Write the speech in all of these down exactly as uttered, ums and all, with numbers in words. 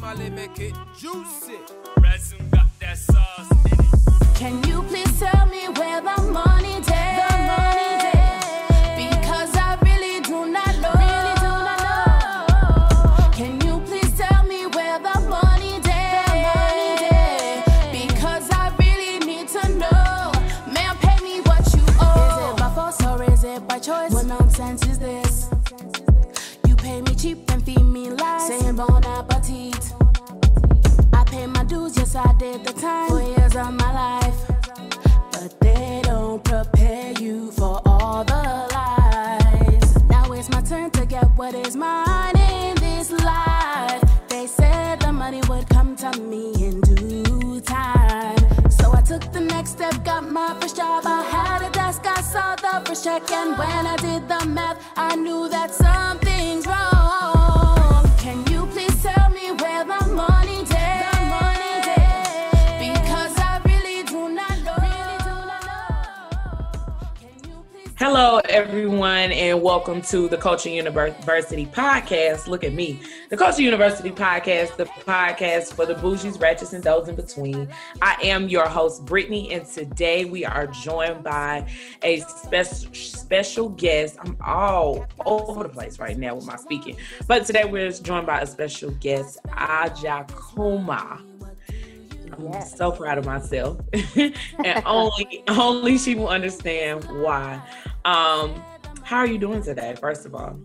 Molly, make it juicy. Resin got that sauce in it. Can you please tell me where the money is? The money is. Because I really do not know. Really do not know. Can you please tell me where the money is? The money is. Because I really need to know. Man, pay me what you owe. Is it by force or is it by choice? What nonsense is this? You pay me cheap and feed me lies. Saying bon appetit. My dues, yes, I did the time for years of my life, but they don't prepare you for all the lies. Now it's my turn to get what is mine in this life. They said the money would come to me in due time, so I took the next step, got my first job. I had a desk, I saw the first check, and when I did the math, I knew that something's wrong. Can you please tell me where the money is? Hello, everyone, and welcome to the Culture University Podcast. Look at me. The Culture University Podcast, the podcast for the bougies, ratchets, and those in between. I am your host, Brittany, and today we are joined by a spe- special guest. I'm all over the place right now with my speaking, but today we're joined by a special guest, Aja Kuma. I'm so proud of myself, and only only she will understand why. Um, how are you doing today, first of all?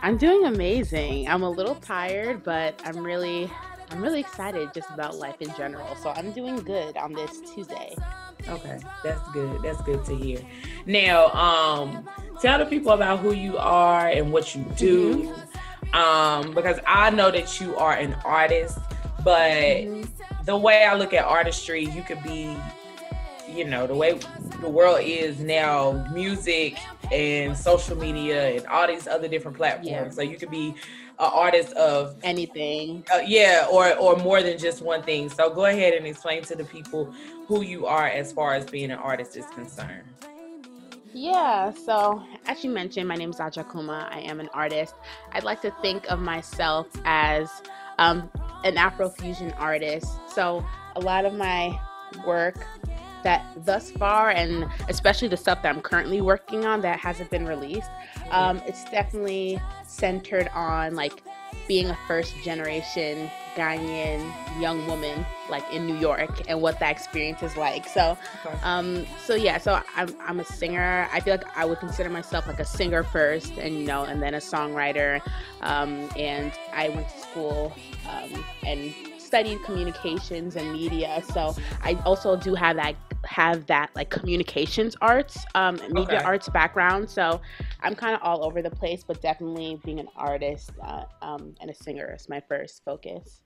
I'm doing amazing. I'm a little tired, but I'm really, I'm really excited just about life in general. So I'm doing good on this Tuesday. Okay, that's good. That's good to hear. Now, um, tell the people about who you are and what you do, mm-hmm. um, because I know that you are an artist. But mm-hmm. the way I look at artistry, you could be, you know, the way the world is now, music and social media and all these other different platforms. Yeah. So you could be an artist of anything. Uh, yeah, or, or more than just one thing. So go ahead and explain to the people who you are as far as being an artist is concerned. Yeah, so as you mentioned, my name is Aja Kuma. I am an artist. I'd like to think of myself as um, an Afrofusion artist. So a lot of my work that thus far, and especially the stuff that I'm currently working on that hasn't been released, um, it's definitely centered on like being a first generation Ghanaian young woman like in New York and what that experience is like. So um so yeah, so I'm I'm a singer. I feel like I would consider myself like a singer first, and you know, and then a songwriter. Um and I went to school um and studied communications and media. So I also do have that have that like communications arts, um media okay. arts background. So I'm kind of all over the place, but definitely being an artist uh, um, and a singer is my first focus.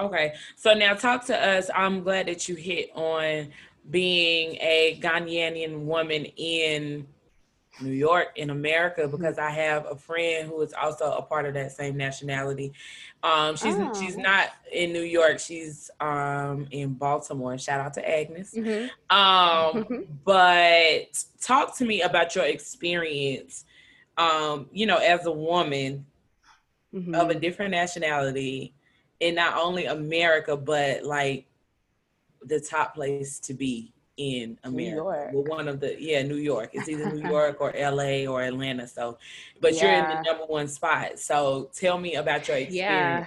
Okay, so now talk to us. I'm glad that you hit on being a Ghanaian woman in New York, in America, because I have a friend who is also a part of that same nationality. Um, she's oh. she's not in New York. She's um, in Baltimore. Shout out to Agnes. Mm-hmm. Um, but talk to me about your experience, um, you know, as a woman mm-hmm. of a different nationality in not only America, but like the top place to be. In America, well, one of the yeah, New York. It's either New York or L A or Atlanta. So, but yeah. you're in the number one spot. So, tell me about your experience. Yeah,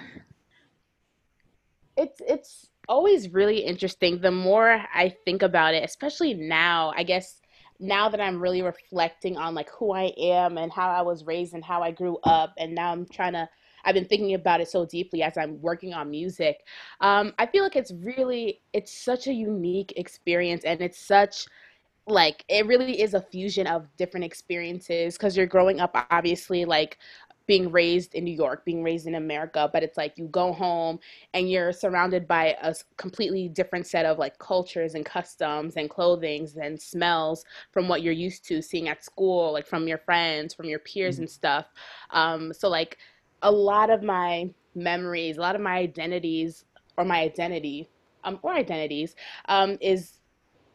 it's it's always really interesting. The more I think about it, especially now, I guess now that I'm really reflecting on like who I am and how I was raised and how I grew up, and now I'm trying to. I've been thinking about it so deeply as I'm working on music. Um, I feel like it's really, it's such a unique experience, and it's such like, it really is a fusion of different experiences, because you're growing up obviously like being raised in New York, being raised in America, but it's like you go home and you're surrounded by a completely different set of like cultures and customs and clothings and smells from what you're used to seeing at school, like from your friends, from your peers mm-hmm. and stuff. Um, so like, a lot of my memories, a lot of my identities, or my identity, um, or identities, um, is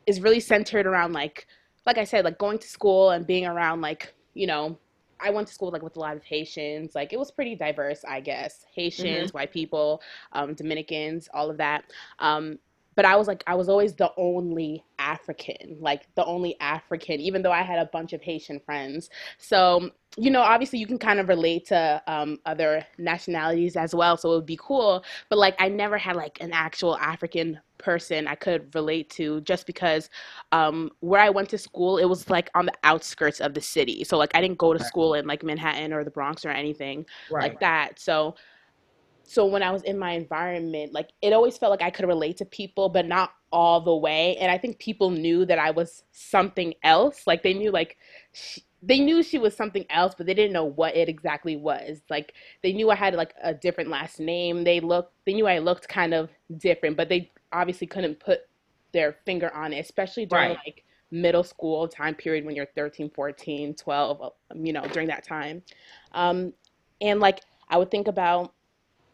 is really centered around like, like I said, like going to school and being around like, you know, I went to school like with a lot of Haitians. Like it was pretty diverse, I guess. Haitians, mm-hmm. white people, um, Dominicans, all of that. Um, but I was like, I was always the only African, like the only African, even though I had a bunch of Haitian friends. So, you know, obviously you can kind of relate to um, other nationalities as well. So it would be cool. But like, I never had like an actual African person I could relate to, just because um, where I went to school, it was like on the outskirts of the city. So like I didn't go to school in like Manhattan or the Bronx or anything right. like that. So so when I was in my environment, like it always felt like I could relate to people, but not all the way. And I think people knew that I was something else. Like they knew like she, they knew she was something else, but they didn't know what it exactly was. Like they knew I had like a different last name. They looked they knew I looked kind of different, but they obviously couldn't put their finger on it, especially during right. like middle school time period when you're thirteen, fourteen, twelve, you know, during that time. Um, and like, I would think about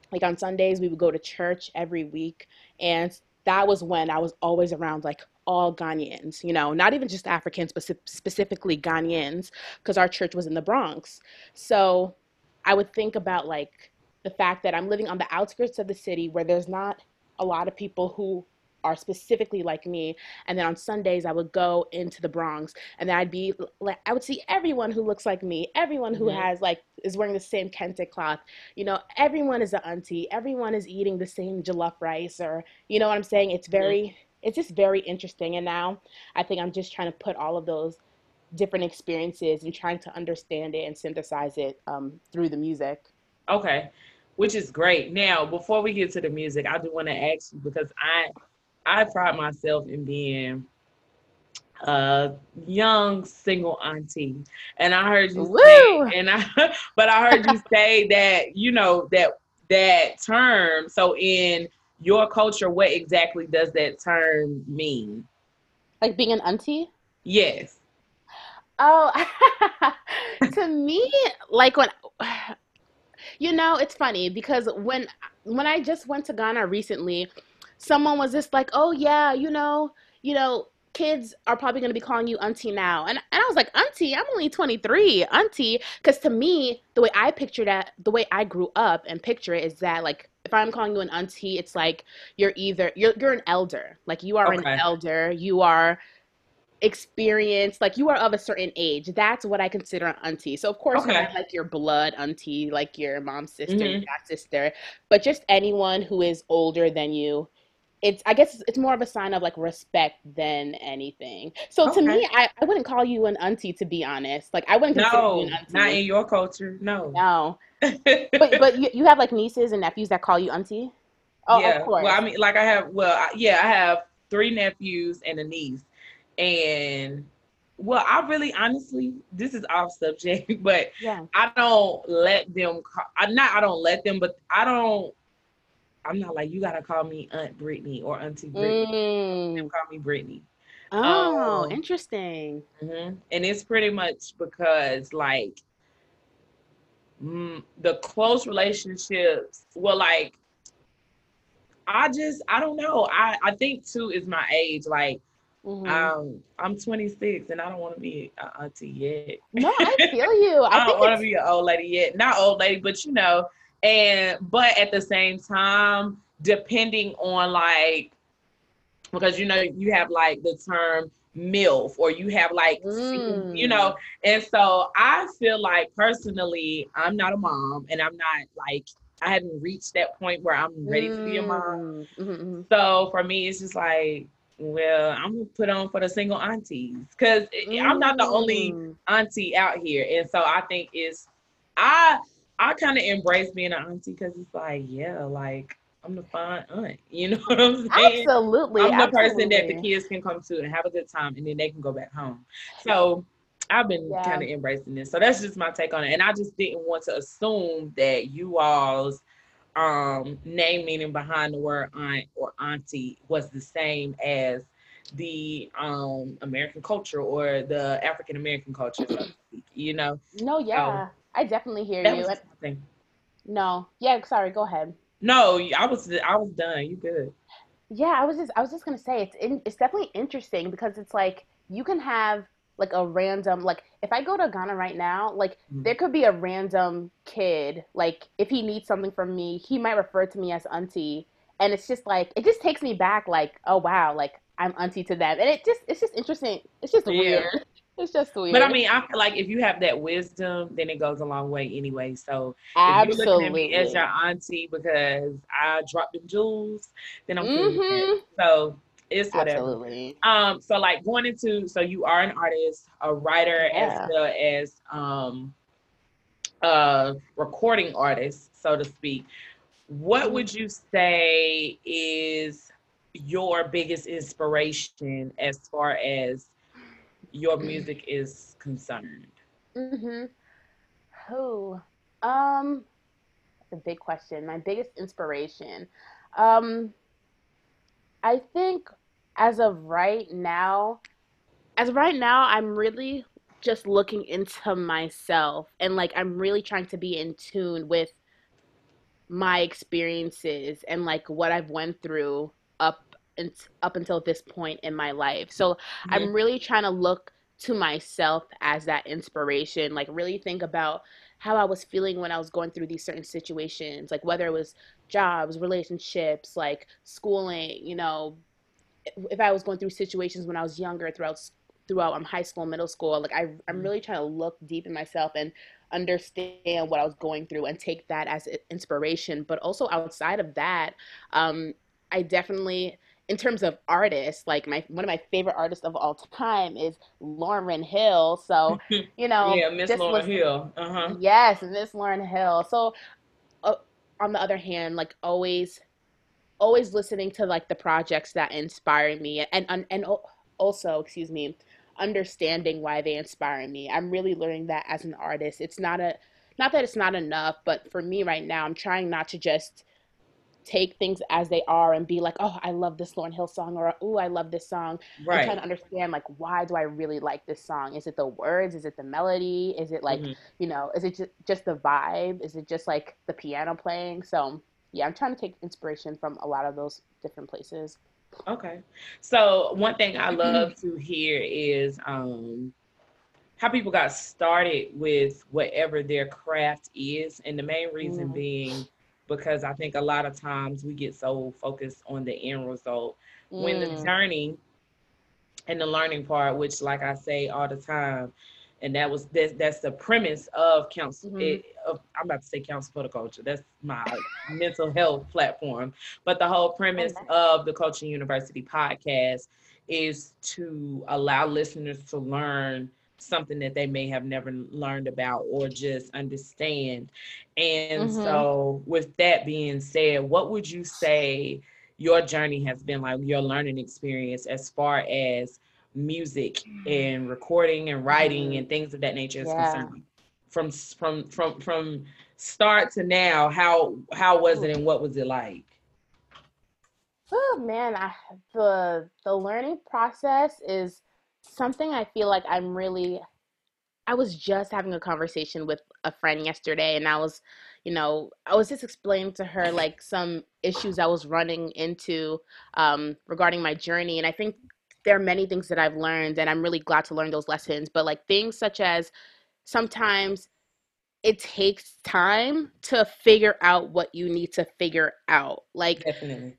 like on Sundays, we would go to church every week. And that was when I was always around like all Ghanaians, you know, not even just Africans, but specifically Ghanaians, because our church was in the Bronx. So I would think about like the fact that I'm living on the outskirts of the city where there's not a lot of people who are specifically like me. And then on Sundays, I would go into the Bronx and then I'd be like, I would see everyone who looks like me, everyone who mm-hmm. has like, is wearing the same kente cloth, you know, everyone is an auntie, everyone is eating the same jollof rice or, you know what I'm saying? It's very, mm-hmm. it's just very interesting. And now I think I'm just trying to put all of those different experiences and trying to understand it and synthesize it um, through the music. Okay. Which is great. Now, before we get to the music, I do want to ask you, because I I pride myself in being a young single auntie. And I heard you Woo! say, and I, but I heard you say that, you know, that that term. So in your culture, what exactly does that term mean? Like being an auntie? Yes. Oh, to me, like when... You know, it's funny because when when I just went to Ghana recently, someone was just like, "Oh yeah, you know, you know, kids are probably gonna be calling you auntie now," and and I was like, "Auntie, I'm only twenty-three, auntie," because to me, the way I picture that, the way I grew up and picture it is that like if I'm calling you an auntie, it's like you're either you're you're an elder, like you are okay. an elder, you are. Experience, like you are of a certain age. That's what I consider an auntie. So of course okay. you have like your blood auntie, like your mom's sister, mm-hmm. your dad's sister, but just anyone who is older than you, it's I guess it's more of a sign of like respect than anything. So okay. to me, I, I wouldn't call you an auntie, to be honest. Like I wouldn't consider no, you an auntie. Not in your culture. No. No. but but you, you have like nieces and nephews that call you auntie? Oh yeah. Of course. Well I mean like I have well I, yeah, I have three nephews and a niece. And well, I really honestly, this is off subject, but yeah. I don't let them, call, I not, I don't let them, but I don't, I'm not like, you got to call me Aunt Brittany or Auntie Brittany. Mm. They call me Brittany. Oh, um, interesting. Mm-hmm. And it's pretty much because like mm, the close relationships were like, I just, I don't know. I, I think too is my age, like, Mm-hmm. Um, I'm twenty-six and I don't want to be an auntie yet. No, I feel you. I, I don't want to be an old lady yet. Not old lady, but you know, and, but at the same time, depending on like, because you know, you have like the term MILF or you have like, mm. you know, and so I feel like personally, I'm not a mom and I'm not like, I hadn't reached that point where I'm ready mm. to be a mom. Mm-hmm. So for me, it's just like, well, I'm gonna put on for the single aunties because mm. I'm not the only auntie out here, and so I think it's I I kind of embrace being an auntie because it's like yeah, like I'm the fine aunt, you know what I'm saying? Absolutely, I'm the absolutely. person that the kids can come to and have a good time, and then they can go back home. So I've been yeah. kind of embracing this. So that's just my take on it, and I just didn't want to assume that you all's. Um, name meaning behind the word aunt or auntie was the same as the um, American culture or the African American culture, you know? No, yeah, um, I definitely hear that you. Was and, no, yeah, sorry, go ahead. No, I was I was done. You good? Yeah, I was just I was just gonna say it's in, it's definitely interesting because it's like you can have like a random, like if I go to Ghana right now, like mm. there could be a random kid, like if he needs something from me, he might refer to me as auntie. And it's just like, it just takes me back. Like, oh wow. Like I'm auntie to them. And it just, it's just interesting. It's just yeah. weird. It's just weird. But I mean, I feel like if you have that wisdom, then it goes a long way anyway. So absolutely. If you're looking at me as your auntie because I dropped them jewels, then I'm mm-hmm. cool with it. So it's whatever. Absolutely. Um, so like going into, so you are an artist, a writer, yeah. as well as um, a recording artist, so to speak. What would you say is your biggest inspiration as far as your music is concerned? Mm-hmm. Who? Oh, um, that's a big question. My biggest inspiration. Um, I think as of right now, as of right now, I'm really just looking into myself, and like, I'm really trying to be in tune with my experiences and like what I've went through up and up until this point in my life. So mm-hmm. I'm really trying to look to myself as that inspiration, like really think about how I was feeling when I was going through these certain situations, like whether it was jobs, relationships, like schooling, you know, if I was going through situations when I was younger throughout throughout um, high school, middle school, like I, I'm really trying to look deep in myself and understand what I was going through and take that as inspiration. But also outside of that, um, I definitely, in terms of artists, like my one of my favorite artists of all time is Lauryn Hill. So, you know, yeah, Miss Lauryn Hill. Uh-huh. Yes, Miss Lauryn Hill. So, uh, on the other hand, like always, always listening to like the projects that inspire me, and and and also, excuse me, understanding why they inspire me. I'm really learning that as an artist. It's not a, not that it's not enough, but for me right now, I'm trying not to just take things as they are and be like, oh, I love this Lauryn Hill song, or oh, I love this song. Right. I'm trying to understand, like, why do I really like this song? Is it the words? Is it the melody? Is it like, mm-hmm. you know, is it just, just the vibe? Is it just like the piano playing? So yeah, I'm trying to take inspiration from a lot of those different places. Okay. So one thing I love to hear is um, how people got started with whatever their craft is. And the main reason mm. being, because I think a lot of times we get so focused on the end result mm. when the journey and the learning part, which like I say all the time, and that was that's, that's the premise of council. Mm-hmm. It, of, I'm about to say Council for the Culture. That's my mental health platform. But the whole premise okay. of the Culture University podcast is to allow listeners to learn something that they may have never learned about or just understand. And mm-hmm. so with that being said, what would you say your journey has been like, your learning experience as far as music and recording and writing mm-hmm. and things of that nature is yeah. concerned? From from from from start to now, how how was it and what was it like? Oh man, I, the the learning process is something I feel like I'm really, I was just having a conversation with a friend yesterday, and I was, you know, I was just explaining to her like some issues I was running into um, regarding my journey. And I think there are many things that I've learned, and I'm really glad to learn those lessons. But like things such as sometimes it takes time to figure out what you need to figure out. Like definitely.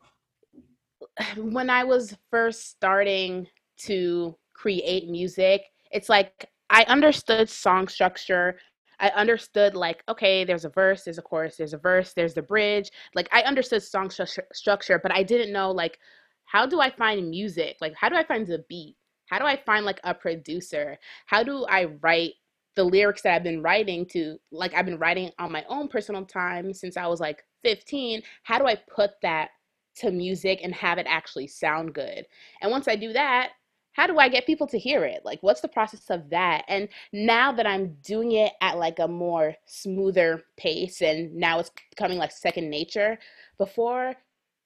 When I was first starting to create music, it's like I understood song structure. I understood like, okay, there's a verse, there's a chorus, there's a verse, there's the bridge. Like I understood song st- structure, but I didn't know like, how do I find music? Like, how do I find the beat? How do I find like a producer? How do I write the lyrics that I've been writing to, like I've been writing on my own personal time since I was like fifteen. How do I put that to music and have it actually sound good? And once I do that, how do I get people to hear it? Like, what's the process of that? And now that I'm doing it at like a more smoother pace, and now it's becoming like second nature. Before,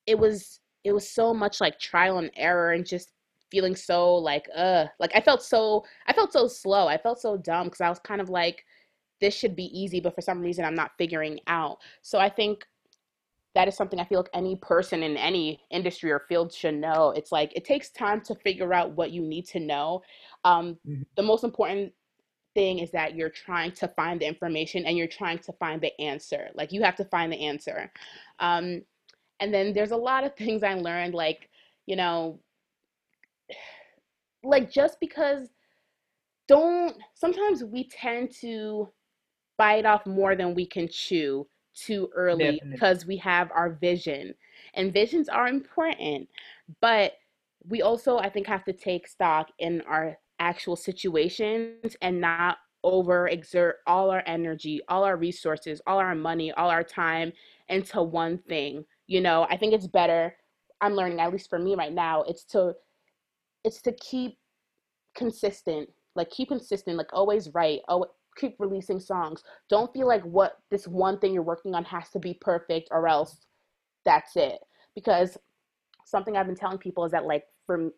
it was it was so much like trial and error and just feeling so like, uh, like I felt so I felt so slow. I felt so dumb because I was kind of like, this should be easy, but for some reason I'm not figuring out. So I think that is something I feel like any person in any industry or field should know. It's like, it takes time to figure out what you need to know. Um, mm-hmm. The most important thing is that you're trying to find the information and you're trying to find the answer. Like, you have to find the answer. Um, and then there's a lot of things I learned, like, you know, like just because don't, sometimes we tend to bite off more than we can chew too early. Definitely. Because we have our vision, and visions are important, but we also, I think, have to take stock in our actual situations and not overexert all our energy, all our resources, all our money, all our time into one thing. You know, I think it's better, I'm learning, at least for me right now, it's to, it's to keep consistent, like keep consistent, like always write, always, keep releasing songs. Don't feel like what this one thing you're working on has to be perfect or else that's it. Because something I've been telling people is that, like, for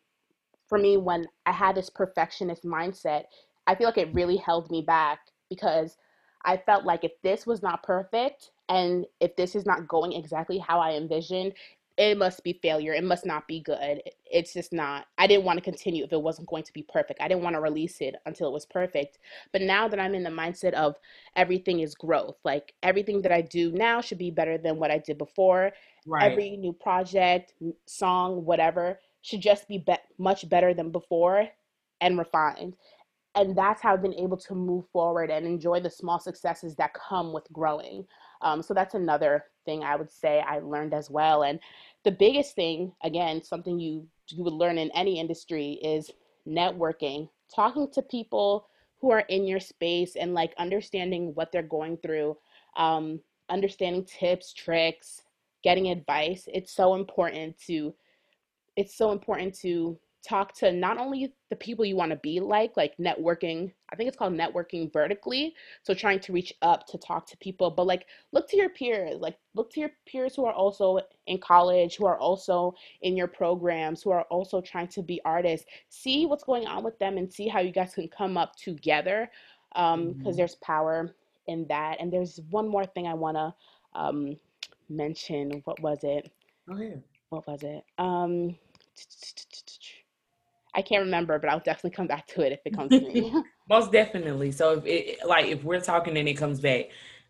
for me, when I had this perfectionist mindset, I feel like it really held me back, because I felt like if this was not perfect and if this is not going exactly how I envisioned, it must be failure. It must not be good. It's just not. I didn't want to continue if it wasn't going to be perfect. I didn't want to release it until it was perfect. But now that I'm in the mindset of everything is growth, like everything that I do now should be better than what I did before. Right. Every new project, song, whatever, should just be, be much better than before and refined. And that's how I've been able to move forward and enjoy the small successes that come with growing. Um, so that's another thing I would say I learned as well. And the biggest thing, again, something you, you would learn in any industry, is networking, talking to people who are in your space and like understanding what they're going through, um, understanding tips, tricks, getting advice. It's so important to, it's so important to talk to not only the people you want to be like, like networking, I think it's called networking vertically. So trying to reach up to talk to people, but like, look to your peers, like look to your peers who are also in college, who are also in your programs, who are also trying to be artists, see what's going on with them and see how you guys can come up together. Um, mm-hmm. 'Cause there's power in that. And there's one more thing I want to um, mention. What was it? Oh, yeah. What was it? Um, I can't remember, but I'll definitely come back to it if it comes to me. Most definitely. So if it, like, if we're talking and it comes back,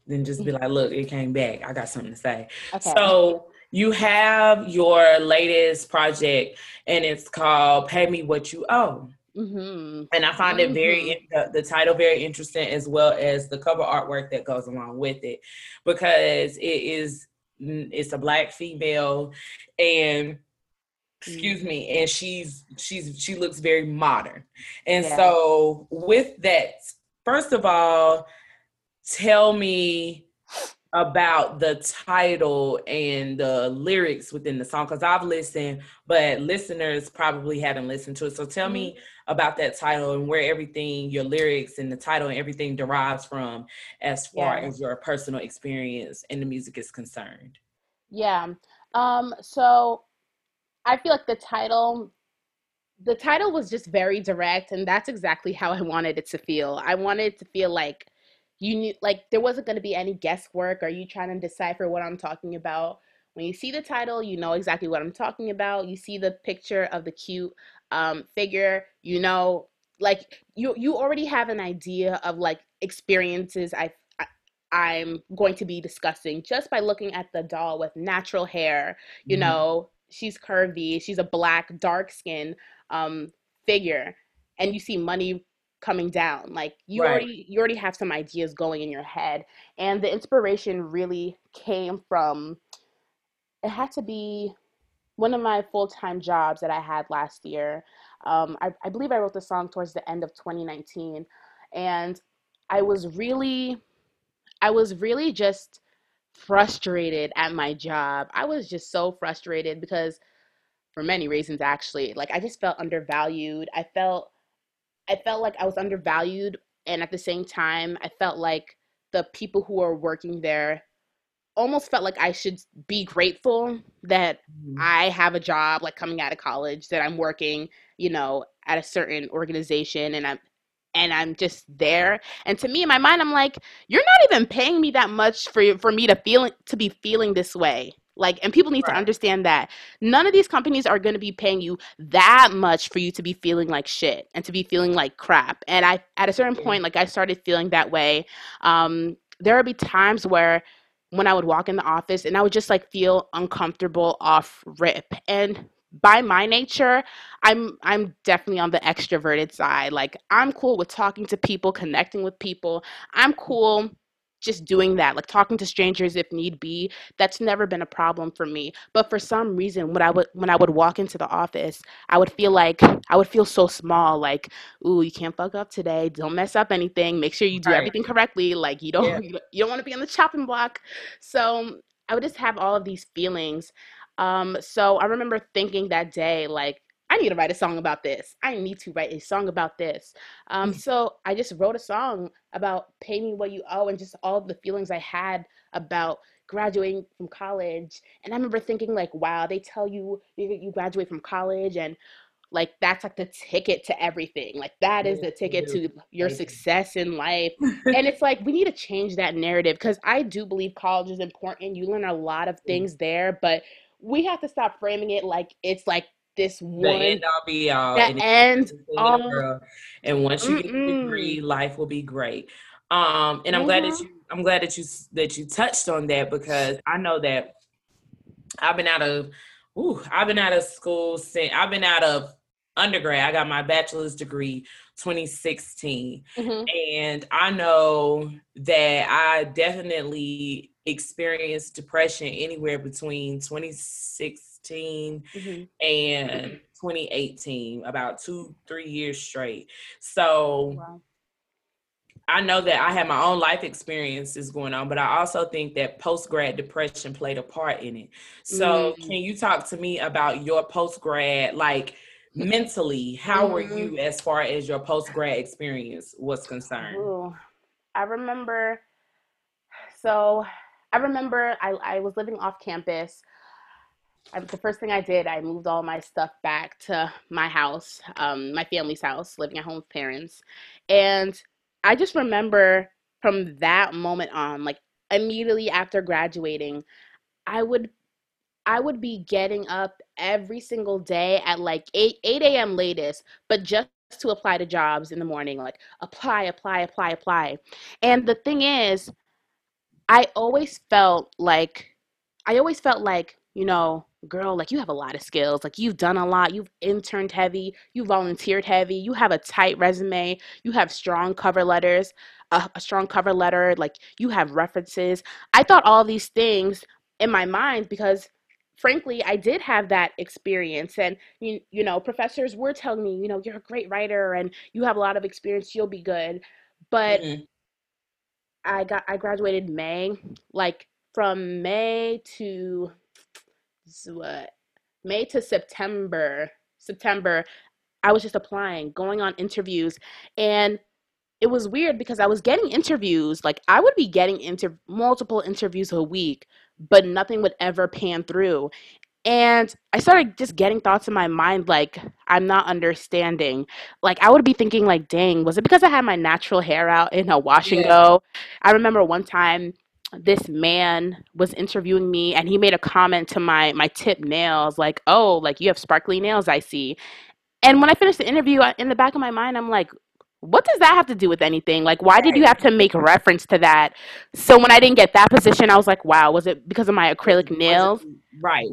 then just be like, look, it came back. I got something to say. Okay. So you have your latest project and it's called Pay Me What You Owe. Mm-hmm. And I find mm-hmm. it very, the, the title very interesting, as well as the cover artwork that goes along with it, because it is, it's a Black female and Excuse me. And she's, she's, she looks very modern. And yeah. So with that, first of all, tell me about the title and the lyrics within the song. 'Cause I've listened, but listeners probably haven't listened to it. So tell mm-hmm. me about that title and where everything, your lyrics and the title and everything derives from, as far yeah. as your personal experience and the music is concerned. Yeah. Um, so I feel like the title, the title was just very direct, and that's exactly how I wanted it to feel. I wanted it to feel like you knew, like there wasn't going to be any guesswork or you trying to decipher what I'm talking about. When you see the title, you know exactly what I'm talking about. You see the picture of the cute um, figure, you know, like you you already have an idea of like experiences I, I I'm going to be discussing just by looking at the doll with natural hair, you mm-hmm. know. She's curvy. She's a Black, dark-skinned um, figure, and you see money coming down. Like you right. already, you already have some ideas going in your head, and the inspiration really came from. It had to be one of my full-time jobs that I had last year. Um, I, I believe I wrote the song towards the end of twenty nineteen, and I was really, I was really just. frustrated at my job. I was just so frustrated because for many reasons, actually, like I just felt undervalued. I felt, I felt like I was undervalued. And at the same time, I felt like the people who are working there almost felt like I should be grateful that mm-hmm. I have a job, like coming out of college, that I'm working, you know, at a certain organization and I'm, and I'm just there. And to me, in my mind, I'm like, you're not even paying me that much for for me to feel to be feeling this way. Like, and people need right. to understand that none of these companies are going to be paying you that much for you to be feeling like shit and to be feeling like crap. And I, at a certain point, like I started feeling that way. Um, there would be times where when I would walk in the office and I would just like feel uncomfortable off rip. And by my nature, I'm I'm definitely on the extroverted side. Like, I'm cool with talking to people, connecting with people. I'm cool just doing that, like talking to strangers if need be. That's never been a problem for me. But for some reason, when I would when I would walk into the office, I would feel like I would feel so small. Like, ooh, you can't fuck up today. Don't mess up anything. Make sure you do right. everything correctly. Like, you don't yeah. you, you don't want to be on the chopping block. So I would just have all of these feelings. Um, so I remember thinking that day, like, I need to write a song about this. I need to write a song about this. Um, so I just wrote a song about pay me what you owe and just all the feelings I had about graduating from college. And I remember thinking like, wow, they tell you you graduate from college and like, that's like the ticket to everything. Like, that is the ticket to your success in life. And it's like, we need to change that narrative, because I do believe college is important. You learn a lot of things there, but we have to stop framing it like it's like this one the end all be all, the and end all. And once you Mm-mm. get a degree, life will be great. Um, and I'm mm-hmm. glad that you, I'm glad that you that you touched on that, because I know that I've been out of, ooh, I've been out of school since I've been out of undergrad. I got my bachelor's degree twenty sixteen, mm-hmm. and I know that I definitely experienced depression anywhere between twenty-six. Mm-hmm. and twenty eighteen, about two, three years straight. So wow. I know that I had my own life experiences going on, but I also think that post-grad depression played a part in it. So mm-hmm. can you talk to me about your post-grad, like mentally, how mm-hmm. were you as far as your post-grad experience was concerned? Ooh. I remember, so I remember I, I was living off campus. I, the first thing I did, I moved all my stuff back to my house, um, my family's house, living at home with parents. And I just remember from that moment on, like immediately after graduating, I would I would be getting up every single day at like eight a.m. latest, but just to apply to jobs in the morning, like apply, apply, apply, apply. And the thing is, I always felt like, I always felt like, you know, girl, like you have a lot of skills, like you've done a lot, you've interned heavy, you volunteered heavy, you have a tight resume, you have strong cover letters, a, a strong cover letter, like you have references. I thought all these things in my mind because frankly, I did have that experience. And, you, you know, professors were telling me, you know, you're a great writer and you have a lot of experience, you'll be good. But mm-hmm. I got, I graduated May, like from May to... So what May to September, September, I was just applying, going on interviews. And it was weird because I was getting interviews. Like I would be getting inter- multiple interviews a week, but nothing would ever pan through. And I started just getting thoughts in my mind, like, I'm not understanding. Like, I would be thinking, like, dang, was it because I had my natural hair out in a wash and go? Yeah. I remember one time, this man was interviewing me and he made a comment to my my tip nails, like, oh, like you have sparkly nails, I see. And when I finished the interview, I, in the back of my mind, I'm like, what does that have to do with anything? Like, why did you have to make reference to that? So when I didn't get that position, I was like, wow, was it because of my acrylic nails? Right.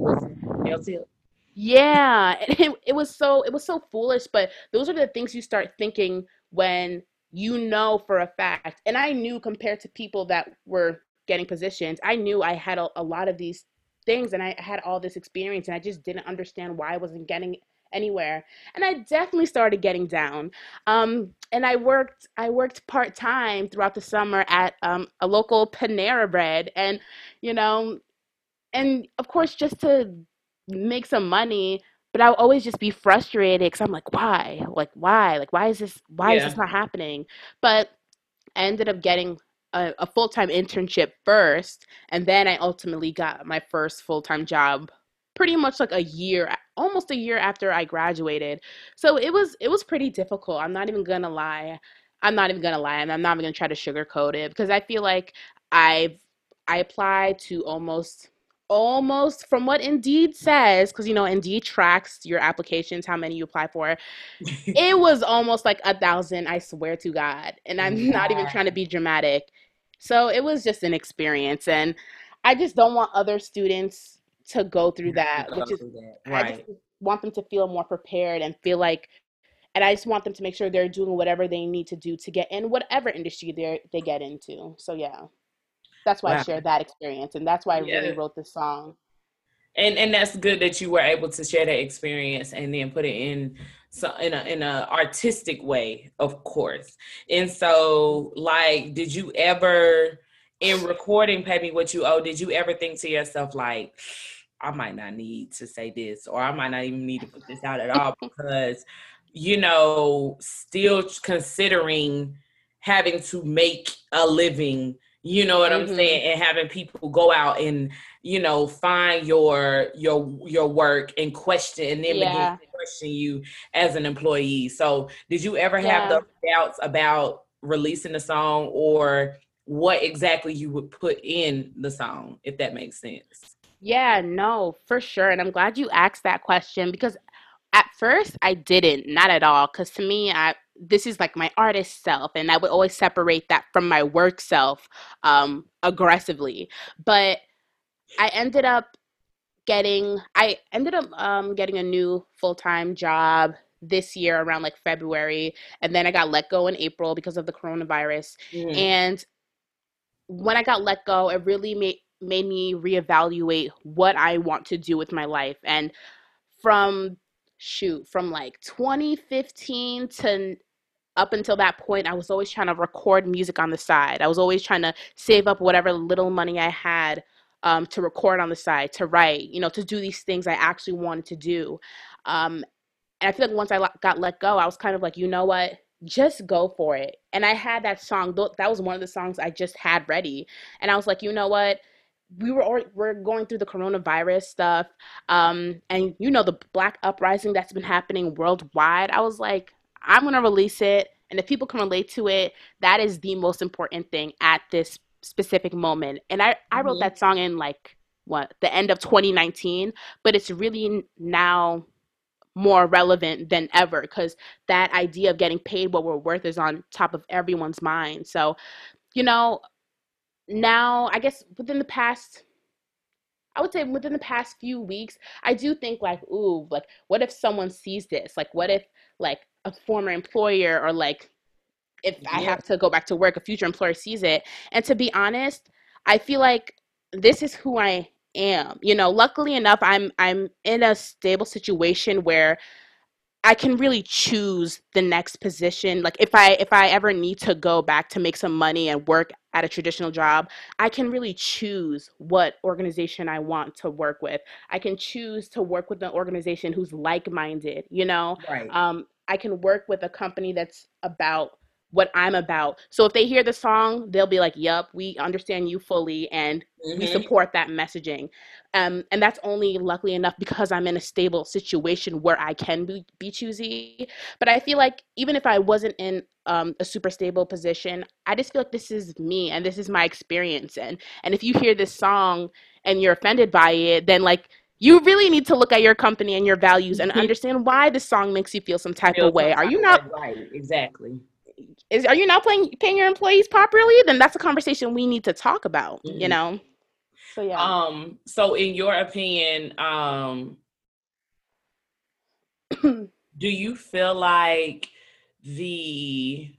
Nail tip. Yeah. It, it was so it was so foolish, but those are the things you start thinking when you know for a fact. And I knew compared to people that were getting positions, I knew I had a, a lot of these things and I had all this experience and I just didn't understand why I wasn't getting anywhere. And I definitely started getting down. Um, and I worked I worked part-time throughout the summer at um, a local Panera Bread, and you know, and of course just to make some money, but I would always just be frustrated because I'm like, why? Like why? Like why is this why yeah. is this not happening? But I ended up getting A, a full-time internship first, and then I ultimately got my first full-time job pretty much like a year, almost a year after I graduated. So it was it was pretty difficult. I'm not even gonna lie. I'm not even gonna lie, and I'm not even gonna try to sugarcoat it, because I feel like I've I applied to almost almost, from what Indeed says, because, you know, Indeed tracks your applications, how many you apply for. It was almost like a thousand, I swear to God. And I'm yeah. not even trying to be dramatic. So it was just an experience. And I just don't want other students to go through that. Go which is, through that. Right. I just want them to feel more prepared and feel like, and I just want them to make sure they're doing whatever they need to do to get in whatever industry they they get into. So, yeah. That's why wow. I shared that experience, and that's why I yeah. really wrote this song. And and that's good that you were able to share that experience and then put it in so in a in a artistic way, of course. And so, like, did you ever, in recording Pay Me What You Owe, did you ever think to yourself, like, I might not need to say this, or I might not even need to put this out at all, because, you know, still considering having to make a living, you know what I'm mm-hmm. saying? And having people go out and, you know, find your your your work and question and then yeah. begin to question you as an employee. So did you ever have yeah. those doubts about releasing the song, or what exactly you would put in the song, if that makes sense? Yeah, no, for sure. And I'm glad you asked that question, because at first I didn't, not at all. Because to me, I... this is like my artist self, and I would always separate that from my work self um, aggressively. But I ended up getting, I ended up um, getting a new full-time job this year around like February. And then I got let go in April because of the coronavirus. Mm-hmm. And when I got let go, it really made, made me reevaluate what I want to do with my life. And from shoot, from like twenty fifteen to up until that point, I was always trying to record music on the side. I was always trying to save up whatever little money I had um, to record on the side, to write, you know, to do these things I actually wanted to do. Um, and I feel like once I got let go, I was kind of like, you know what, just go for it. And I had that song. That was one of the songs I just had ready. And I was like, you know what? We were already, we're going through the coronavirus stuff, um, and, you know, the Black uprising that's been happening worldwide. I was like, I'm going to release it, and if people can relate to it, that is the most important thing at this specific moment. And I, I wrote mm-hmm. that song in, like, what, the end of twenty nineteen, but it's really now more relevant than ever, because that idea of getting paid what we're worth is on top of everyone's mind. So, you know... now, I guess within the past, I would say within the past few weeks, I do think like, ooh, like, what if someone sees this? Like, what if like a former employer, or like if yeah. I have to go back to work, a future employer sees it? And to be honest, I feel like this is who I am. You know, luckily enough, I'm I'm in a stable situation where I can really choose the next position. Like if I if I ever need to go back to make some money and work at a traditional job, I can really choose what organization I want to work with. I can choose to work with an organization who's like-minded, you know? Right. Um, I can work with a company that's about what I'm about. So if they hear the song, they'll be like, "Yup, we understand you fully, and mm-hmm. we support that messaging." Um, and that's only luckily enough because I'm in a stable situation where I can be, be choosy. But I feel like even if I wasn't in um, a super stable position, I just feel like this is me and this is my experience. And and if you hear this song and you're offended by it, then like you really need to look at your company and your values and understand why this song makes you feel some type feel of way. Are you not right? Exactly. Is are you not paying paying your employees properly? Then that's a conversation we need to talk about, mm-hmm. you know? So, yeah. Um, so in your opinion, um, do you feel like the,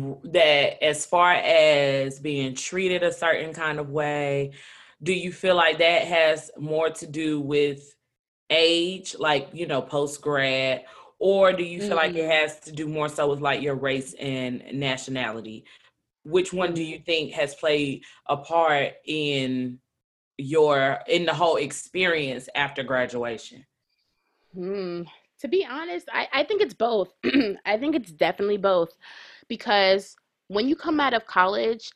that as far as being treated a certain kind of way, do you feel like that has more to do with age, like, you know, post-grad, or do you feel mm-hmm. like it has to do more so with like your race and nationality? Which one do you think has played a part in your, in the whole experience after graduation? Hmm. To be honest, I, I think it's both. I think it's definitely both, because when you come out of college,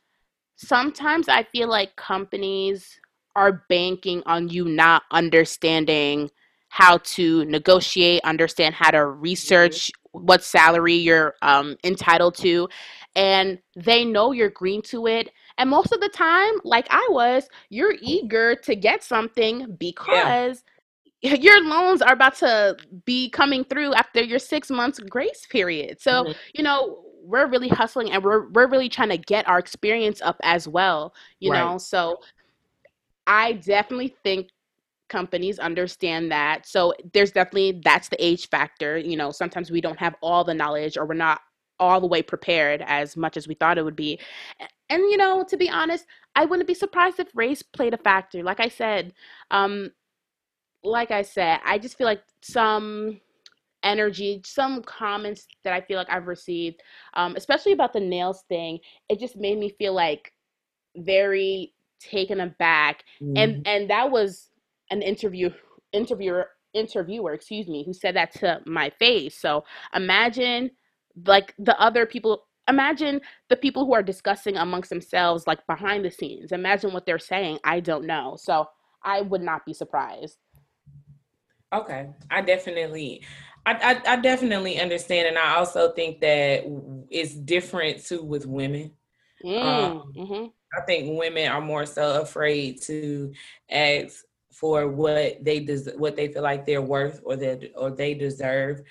sometimes I feel like companies are banking on you not understanding how to negotiate, understand how to research what salary you're um, entitled to, and they know you're green to it. And most of the time, like I was, you're eager to get something because yeah. your loans are about to be coming through after your six months grace period. So, mm-hmm. you know, we're really hustling and we're we're really trying to get our experience up as well, you right. know? So I definitely think companies understand that. So there's definitely, that's the age factor. You know, sometimes we don't have all the knowledge, or we're not all the way prepared as much as we thought it would be. And, you know, to be honest, I wouldn't be surprised if race played a factor. Like I said, um, like I said, I just feel like some energy, some comments that I feel like I've received, um, especially about the nails thing, it just made me feel like very taken aback. Mm-hmm. And, and that was an interview, interviewer, interviewer, excuse me, who said that to my face. So imagine like the other people, imagine the people who are discussing amongst themselves, like behind the scenes, imagine what they're saying. I don't know. So I would not be surprised. Okay. I definitely, I, I, I definitely understand. And I also think that it's different too with women. Mm, um, mm-hmm. I think women are more so afraid to ask for what they des- what they feel like they're worth or that or they deserve,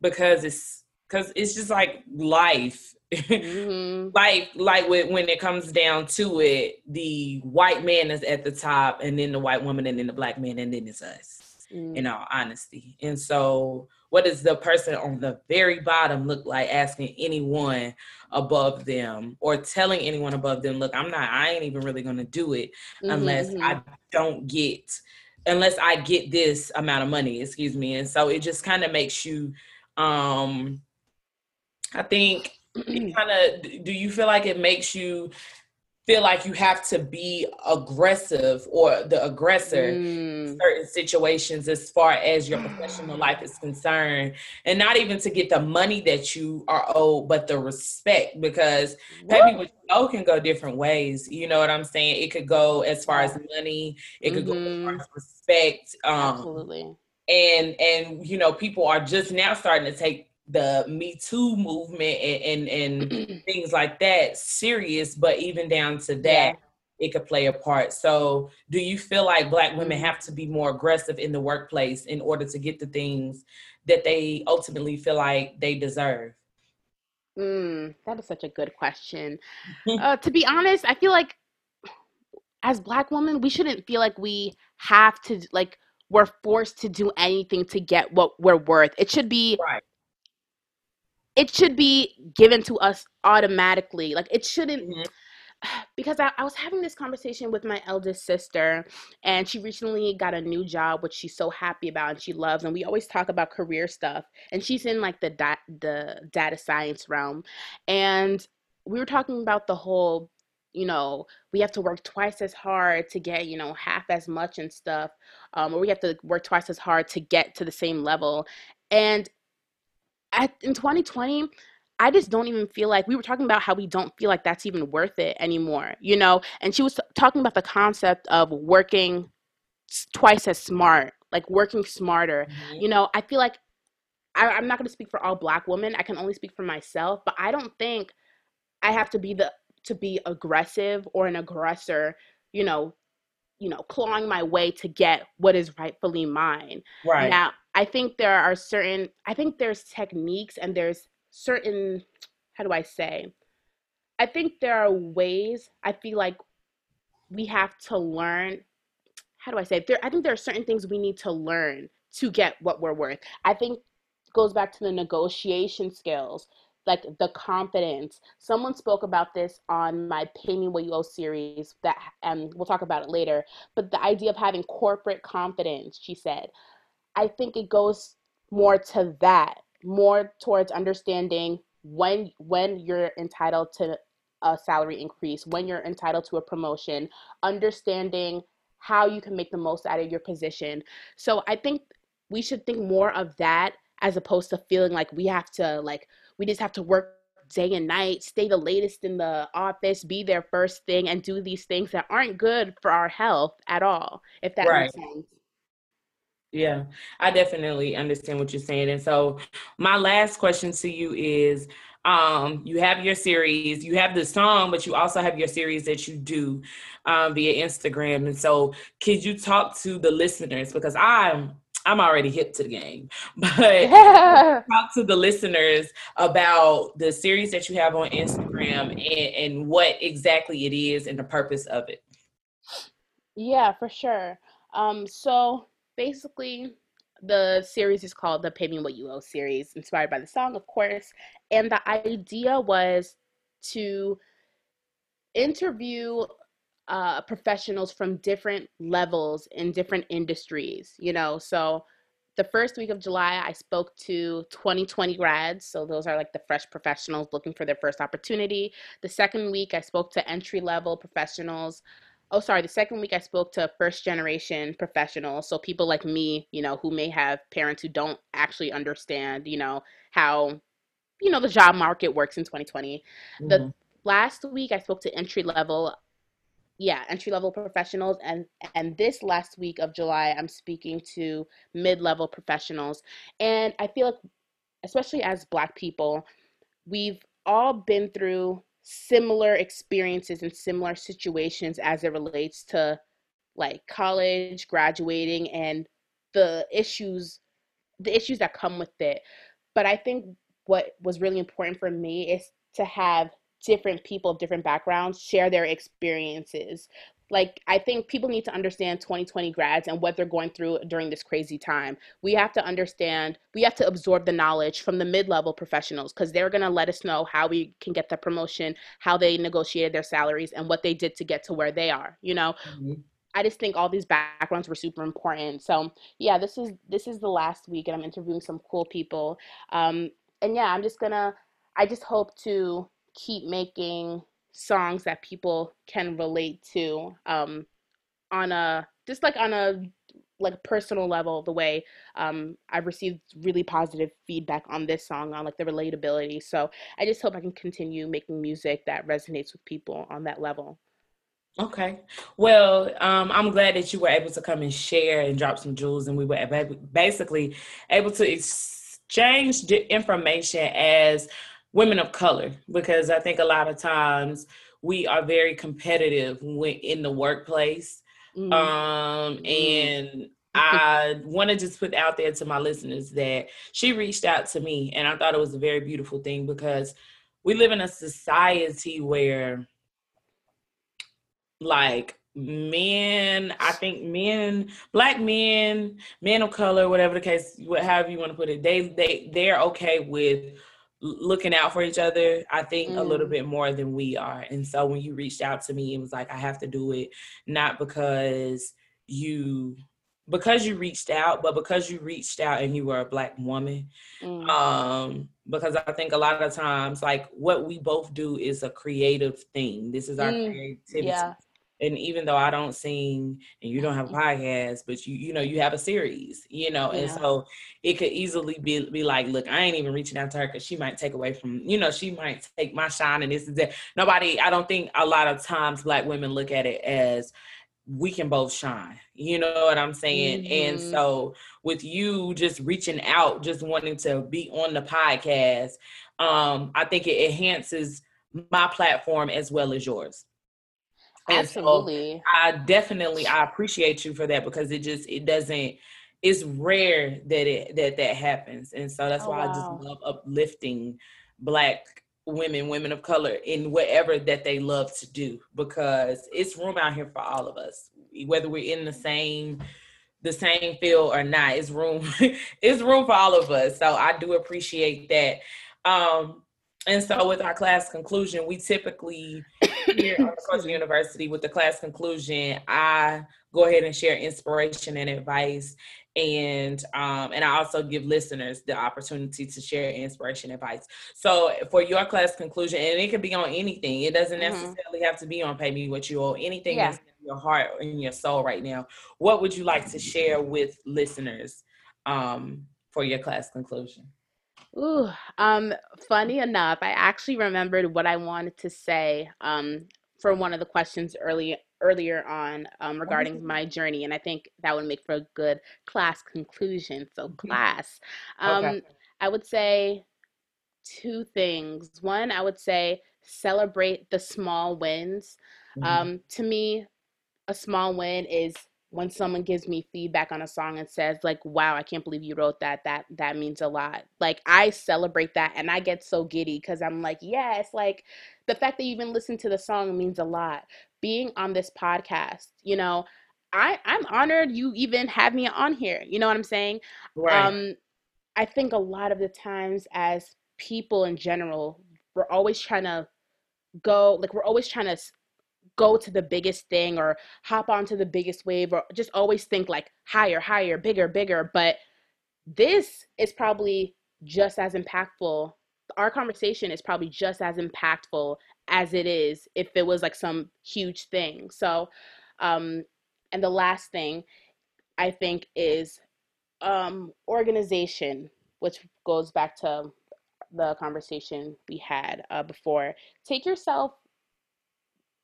because it's because it's just like life. Mm-hmm. Like, like with, when it comes down to it, the white man is at the top, and then the white woman, and then the black man, and then it's us, mm. in all honesty. And so what does the person on the very bottom look like asking anyone above them or telling anyone above them, look, I'm not, I ain't even really going to do it mm-hmm. unless I don't get, unless I get this amount of money, excuse me. And so it just kind of makes you, um, I think, kind of, do you feel like it makes you feel like you have to be aggressive or the aggressor mm. in certain situations as far as your professional life is concerned, and not even to get the money that you are owed, but the respect? Because what? Pay Me What You Owe can go different ways. You know what I'm saying? It could go as far as money. It could mm-hmm. go as far as respect. Um, Absolutely. And, and, you know, people are just now starting to take the Me Too movement and and, and things like that serious, but even down to that, yeah. it could play a part. So do you feel like Black women have to be more aggressive in the workplace in order to get the things that they ultimately feel like they deserve? Mm, that is such a good question. uh, to be honest, I feel like as Black women, we shouldn't feel like we have to, like we're forced to do anything to get what we're worth. It should be... Right. It should be given to us automatically. Like it shouldn't, mm-hmm. because I, I was having this conversation with my eldest sister, and she recently got a new job, which she's so happy about and she loves. And we always talk about career stuff, and she's in like the da- the data science realm. And we were talking about the whole, you know, we have to work twice as hard to get, you know, half as much and stuff, um, or we have to work twice as hard to get to the same level. And At, in twenty twenty, I just don't even feel like, we were talking about how we don't feel like that's even worth it anymore, you know? And she was t- talking about the concept of working twice as smart, like working smarter. Mm-hmm. You know, I feel like, I, I'm not going to speak for all Black women. I can only speak for myself, but I don't think I have to be the, to be aggressive or an aggressor, you know, you know, clawing my way to get what is rightfully mine. Right. Now, I think there are certain, I think there's techniques and there's certain, how do I say? I think there are ways I feel like we have to learn, how do I say? There, I think there are certain things we need to learn to get what we're worth. I think it goes back to the negotiation skills, like the confidence. Someone spoke about this on my Pay Me What You Owe series that, um, we'll talk about it later, but the idea of having corporate confidence, she said. I think it goes more to that, more towards understanding when when you're entitled to a salary increase, when you're entitled to a promotion, understanding how you can make the most out of your position. So I think we should think more of that as opposed to feeling like we have to, like, we just have to work day and night, stay the latest in the office, be there first thing, and do these things that aren't good for our health at all, if that right. makes sense. Yeah, I definitely understand what you're saying. And so my last question to you is, um, you have your series, you have the song, but you also have your series that you do um, via Instagram. And so could you talk to the listeners? Because I'm I'm already hip to the game, but yeah. talk to the listeners about the series that you have on Instagram and, and what exactly it is and the purpose of it. Yeah, for sure. Um, so basically, the series is called the Pay Me What You Owe series, inspired by the song, of course. And the idea was to interview Uh, professionals from different levels in different industries, you know. So the first week of July, I spoke to twenty twenty grads. So those are like the fresh professionals looking for their first opportunity. The second week, I spoke to entry-level professionals. Oh, sorry. The second week, I spoke to first-generation professionals. So people like me, you know, who may have parents who don't actually understand, you know, how, you know, the job market works in twenty twenty. Mm-hmm. The last week, I spoke to entry-level Yeah, entry-level professionals. And, and this last week of July, I'm speaking to mid-level professionals. And I feel like, especially as Black people, we've all been through similar experiences and similar situations as it relates to like college, graduating, and the issues, the issues that come with it. But I think what was really important for me is to have different people of different backgrounds share their experiences. Like, I think people need to understand twenty twenty grads and what they're going through during this crazy time. We have to understand, we have to absorb the knowledge from the mid-level professionals, because they're going to let us know how we can get the promotion, how they negotiated their salaries, and what they did to get to where they are, you know? Mm-hmm. I just think all these backgrounds were super important. So yeah, this is, this is the last week, and I'm interviewing some cool people. Um, and yeah, I'm just gonna, I just hope to keep making songs that people can relate to um on a just like on a like personal level. The way um I've received really positive feedback on this song, on like the relatability, so I just hope I can continue making music that resonates with people on that level. Okay. Well, um, I'm glad that you were able to come and share and drop some jewels, and we were basically able to exchange the information as women of color, because I think a lot of times we are very competitive when in the workplace. Mm-hmm. Um, and I want to just put out there to my listeners that she reached out to me, and I thought it was a very beautiful thing, because we live in a society where, like, men, I think men, Black men, men of color, whatever the case, however you want to put it, they, they, they're okay with looking out for each other, I think, mm. a little bit more than we are. And so when you reached out to me, it was like, I have to do it, not because you, because you reached out, but because you reached out and you were a Black woman. Mm. Um, because I think a lot of times, like, what we both do is a creative thing. This is our mm. creativity. Yeah. And even though I don't sing and you don't have a podcast, but you, you know, you have a series, you know, yeah. and so it could easily be, be like, look, I ain't even reaching out to her because she might take away from, you know, she might take my shine and this and that. Nobody, I don't think a lot of times Black women look at it as we can both shine, you know what I'm saying? Mm-hmm. And so with you just reaching out, just wanting to be on the podcast, um, I think it enhances my platform as well as yours. And absolutely. So I definitely, I appreciate you for that, because it just, it doesn't, it's rare that it, that that happens. And so that's oh, why wow. I just love uplifting Black women, women of color in whatever that they love to do, because it's room out here for all of us, whether we're in the same, the same field or not, it's room, it's room for all of us. So I do appreciate that. Um, And so with our class conclusion, we typically here at Culture University, with the class conclusion, I go ahead and share inspiration and advice. And um, and I also give listeners the opportunity to share inspiration and advice. So for your class conclusion, and it can be on anything. It doesn't necessarily mm-hmm. have to be on Pay Me What You Owe, anything yeah. that's in your heart or in your soul right now. What would you like to share with listeners um, for your class conclusion? Ooh, um, funny enough, I actually remembered what I wanted to say um, for one of the questions early earlier on um, regarding my journey, and I think that would make for a good class conclusion. So class, um, okay. I would say two things. One, I would say celebrate the small wins. Mm-hmm. Um, to me, a small win is when someone gives me feedback on a song and says like, wow, I can't believe you wrote that, that, that means a lot. Like I celebrate that and I get so giddy because I'm like, yes, like the fact that you even listened to the song means a lot. Being on this podcast, you know, I, I'm honored you even have me on here. You know what I'm saying? Right. Um, I think a lot of the times as people in general, we're always trying to go, like we're always trying to go to the biggest thing or hop onto the biggest wave or just always think like higher, higher, bigger, bigger. But this is probably just as impactful. Our conversation is probably just as impactful as it is if it was like some huge thing. So, um, and the last thing I think is um, organization, which goes back to the conversation we had uh, before. Take yourself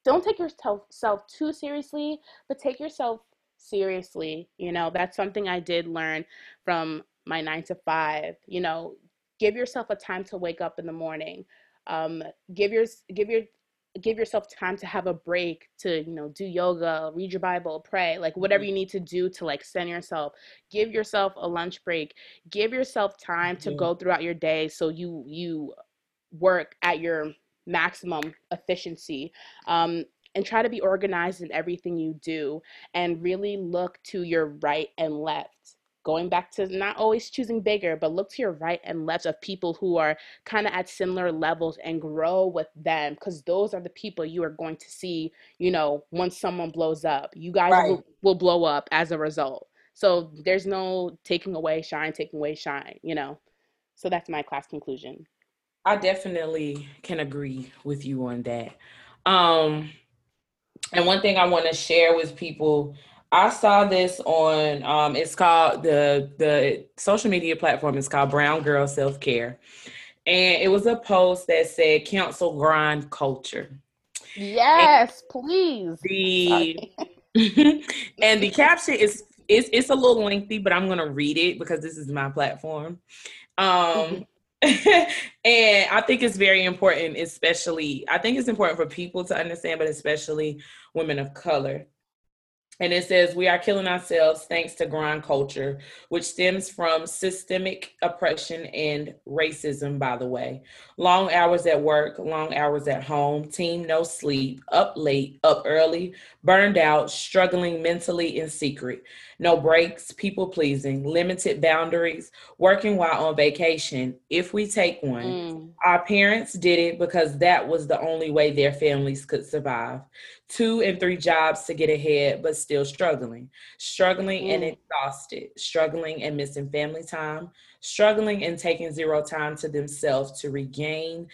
Don't take yourself too seriously, but take yourself seriously. You know, that's something I did learn from my nine to five. You know, give yourself a time to wake up in the morning. Um, give your, give your, give yourself time to have a break to, you know, do yoga, read your Bible, pray, like whatever you need to do to like center yourself. Give yourself a lunch break. Give yourself time to go throughout your day so you you work at your maximum efficiency, um, and try to be organized in everything you do and really look to your right and left. Going back to not always choosing bigger, but look to your right and left of people who are kind of at similar levels and grow with them, because those are the people you are going to see, you know, once someone blows up, you guys right. will, will blow up as a result. So there's no taking away shine, taking away shine, you know. So that's my class conclusion. I definitely can agree with you on that. Um, and one thing I want to share with people, I saw this on, um, it's called, the, the social media platform is called Brown Girl Self Care. And it was a post that said, cancel grind culture. Yes, and please. The, and the caption is, it's, it's a little lengthy, but I'm going to read it because this is my platform. Um, mm-hmm. And I think it's very important, especially, I think it's important for people to understand, but especially women of color. And it says, we are killing ourselves thanks to grind culture, which stems from systemic oppression and racism, by the way. Long hours at work, long hours at home, team no sleep, up late, up early, burned out, struggling mentally in secret, no breaks, people pleasing, limited boundaries, working while on vacation, if we take one. Mm. Our parents did it because that was the only way their families could survive. Two and three jobs to get ahead, but still struggling, struggling mm. and exhausted, struggling and missing family time, struggling and taking zero time to themselves to regain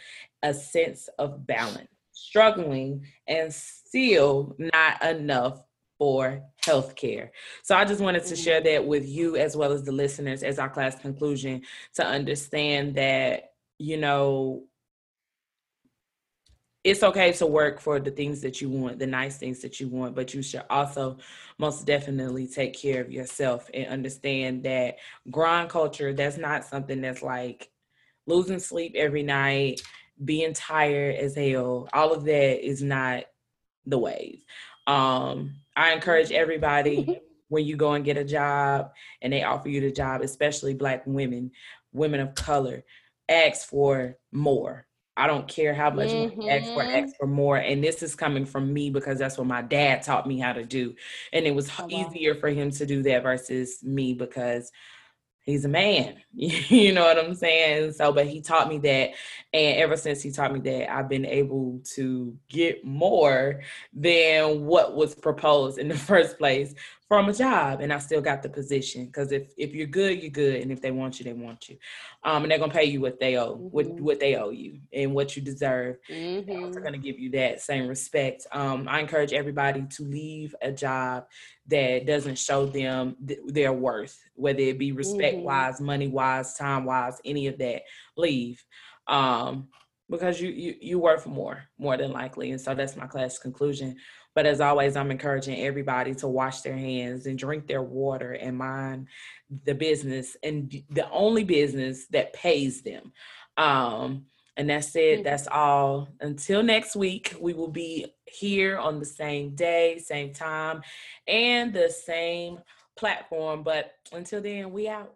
a sense of balance, struggling and still not enough for healthcare. So I just wanted to mm. share that with you as well as the listeners as our class conclusion to understand that, you know, it's okay to work for the things that you want, the nice things that you want, but you should also most definitely take care of yourself and understand that grind culture, that's not something that's like losing sleep every night, being tired as hell. All of that is not the wave. Um, I encourage everybody when you go and get a job and they offer you the job, especially Black women, women of color, ask for more. I don't care how much mm-hmm. money, ask for, ask for more. And this is coming from me because that's what my dad taught me how to do. And it was oh, wow. easier for him to do that versus me because he's a man. You know what I'm saying? So, but he taught me that. And ever since he taught me that, I've been able to get more than what was proposed in the first place from a job. And I still got the position because if, if you're good, you're good. And if they want you, they want you. Um, and they're going to pay you what they owe, mm-hmm. what, what they owe you and what you deserve. Mm-hmm. They're also going to give you that same respect. Um, I encourage everybody to leave a job that doesn't show them th- their worth, whether it be respect-wise, mm-hmm. money-wise, time-wise, any of that, leave. Um, because you, you you work for more, more than likely. And so that's my class conclusion. But as always, I'm encouraging everybody to wash their hands and drink their water and mind the business, and the only business that pays them. Um, and that's it. That's all. Until next week, we will be here on the same day, same time, and the same platform. But until then, we out.